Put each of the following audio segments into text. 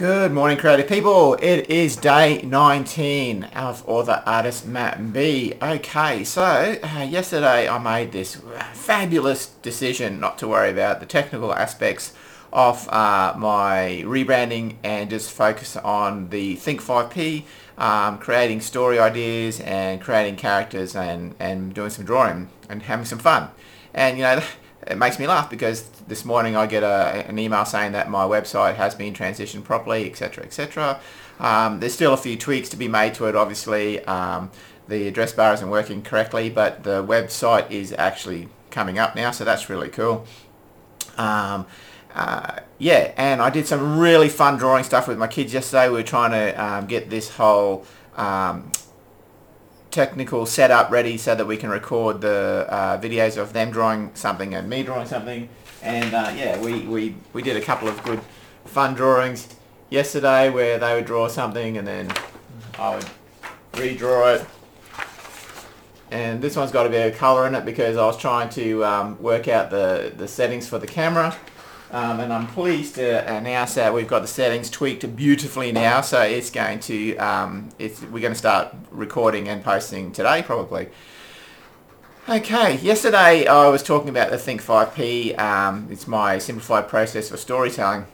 Good morning, creative people. It is day 19 of author artist Matt B. Okay, so yesterday I made this fabulous decision not to worry about the technical aspects of my rebranding and just focus on the Think5P, creating story ideas and creating characters and doing some drawing and having some fun. And you know, it makes me laugh because this morning I get an email saying that my website has been transitioned properly, etc, etc. There's still a few tweaks to be made to it, obviously. The address bar isn't working correctly, but the website is actually coming up now, so that's really cool. Yeah, and I did some really fun drawing stuff with my kids yesterday. We were trying to get this whole technical setup ready so that we can record the videos of them drawing something and me drawing something, and yeah, we did a couple of good fun drawings yesterday where they would draw something and then I would redraw it, and this one's got a bit of colour in it because I was trying to work out the settings for the camera, and I'm pleased to announce that we've got the settings tweaked beautifully now, so it's going to we're going to start recording and posting today probably. Okay, yesterday I was talking about the Think5P. It's my simplified process for storytelling,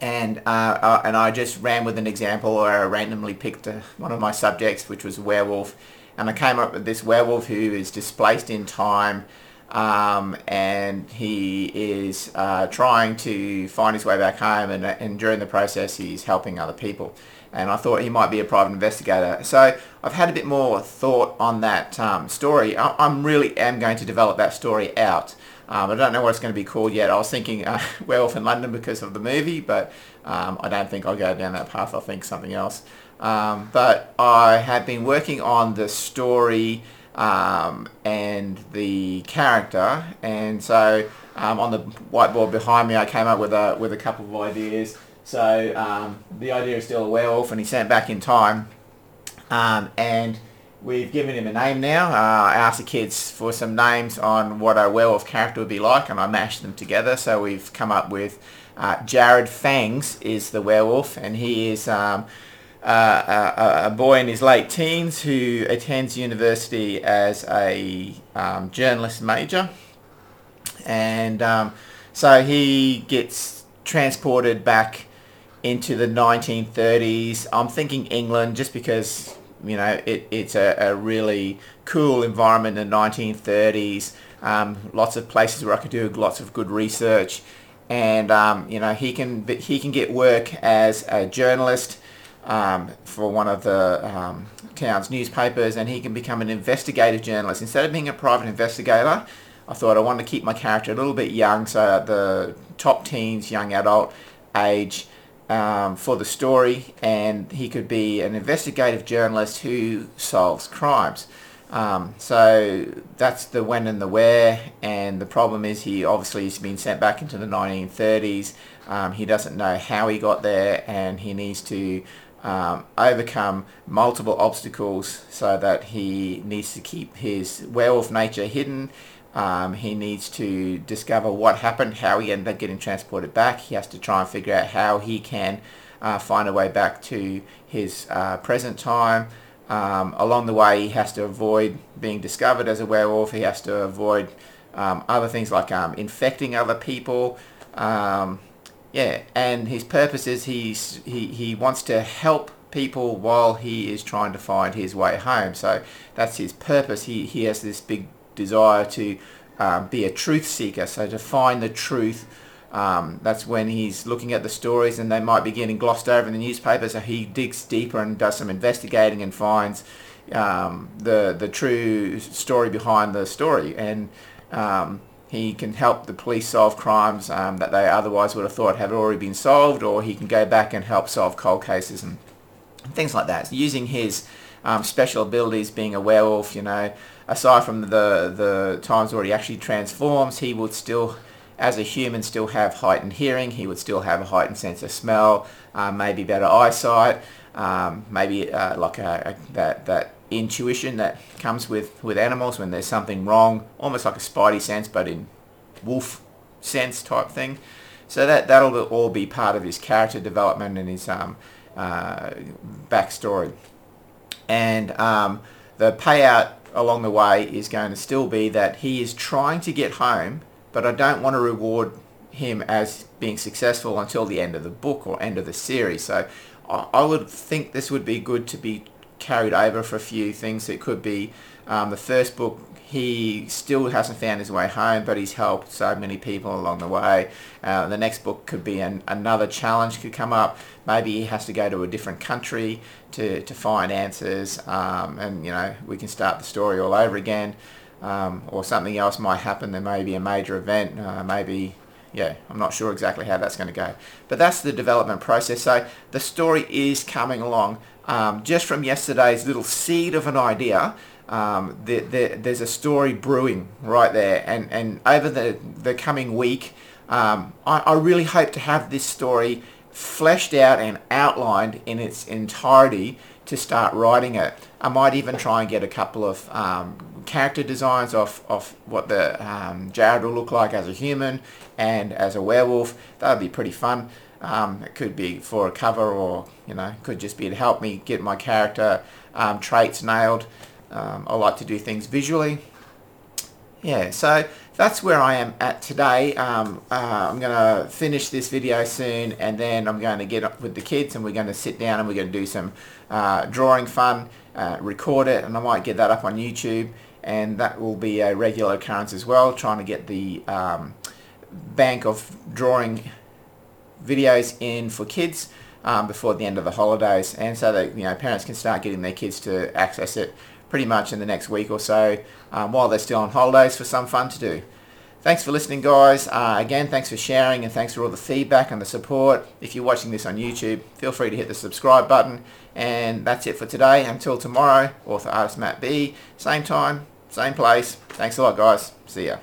and I just ran with an example, or I randomly picked one of my subjects, which was a werewolf, and I came up with this werewolf who is displaced in time. And he is trying to find his way back home, and during the process he's helping other people, and I thought he might be a private investigator. So I've had a bit more thought on that story. I really am going to develop that story out. I don't know what it's going to be called yet. I was thinking Werewolf in London because of the movie, but I don't think I'll go down that path. I'll think something else. But I have been working on the story and the character, and so on the whiteboard behind me I came up with a couple of ideas. So the idea is still a werewolf and he's sent back in time, and we've given him a name now. I asked the kids for some names on what a werewolf character would be like, and I mashed them together, so we've come up with Jared Fangs is the werewolf, and he is a boy in his late teens who attends university as a journalist major, and so he gets transported back into the 1930s. I'm thinking England, just because you know it's a really cool environment in the 1930s. Lots of places where I could do lots of good research, and you know, he can get work as a journalist for one of the town's newspapers, and he can become an investigative journalist. Instead of being a private investigator, I thought I wanted to keep my character a little bit young, so at the top teens, young adult age for the story, and he could be an investigative journalist who solves crimes. So that's the when and the where, and the problem is he obviously has been sent back into the 1930s. He doesn't know how he got there, and he needs to overcome multiple obstacles so that he needs to keep his werewolf nature hidden. He needs to discover what happened, how he ended up getting transported back. He has to try and figure out how he can find a way back to his present time. Along the way he has to avoid being discovered as a werewolf. He has to avoid other things like infecting other people. Yeah, and his purpose is he wants to help people while he is trying to find his way home. So that's his purpose. He has this big desire to be a truth seeker, so to find the truth. That's when he's looking at the stories and they might be getting glossed over in the newspaper, so he digs deeper and does some investigating and finds the true story behind the story, and he can help the police solve crimes that they otherwise would have thought had already been solved, or he can go back and help solve cold cases and things like that. So using his special abilities, being a werewolf, you know, aside from the times where he actually transforms, he would still, as a human, still have heightened hearing. He would still have a heightened sense of smell, maybe better eyesight, maybe like that intuition that comes with animals when there's something wrong, almost like a spidey sense, but in wolf sense type thing. So that'll all be part of his character development and his backstory. And the payout along the way is going to still be that he is trying to get home, but I don't want to reward him as being successful until the end of the book or end of the series. So I would think this would be good to be carried over for a few things. It could be the first book, he still hasn't found his way home, but he's helped so many people along the way. The next book could be another challenge could come up. Maybe he has to go to a different country to find answers, and we can start the story all over again, or something else might happen. There may be a major event, I'm not sure exactly how that's going to go. But that's the development process. So the story is coming along. Just from yesterday's little seed of an idea, there's a story brewing right there. And over the coming week, I really hope to have this story fleshed out and outlined in its entirety to start writing it. I might even try and get a couple of character designs of what the Jared will look like as a human and as a werewolf. That would be pretty fun. It could be for a cover, or could just be to help me get my character traits nailed. I like to do things visually. Yeah, so that's where I am at today. I'm going to finish this video soon, and then I'm going to get up with the kids and we're going to sit down and we're going to do some drawing fun, record it, and I might get that up on YouTube, and that will be a regular occurrence as well, trying to get the bank of drawing videos in for kids before the end of the holidays, and so that parents can start getting their kids to access it pretty much in the next week or so while they're still on holidays, for some fun to do. Thanks for listening, guys. Again, thanks for sharing, and thanks for all the feedback and the support. If you're watching this on YouTube, feel free to hit the subscribe button. And that's it for today. Until tomorrow, author artist Matt B. Same time, same place. Thanks a lot, guys. See ya.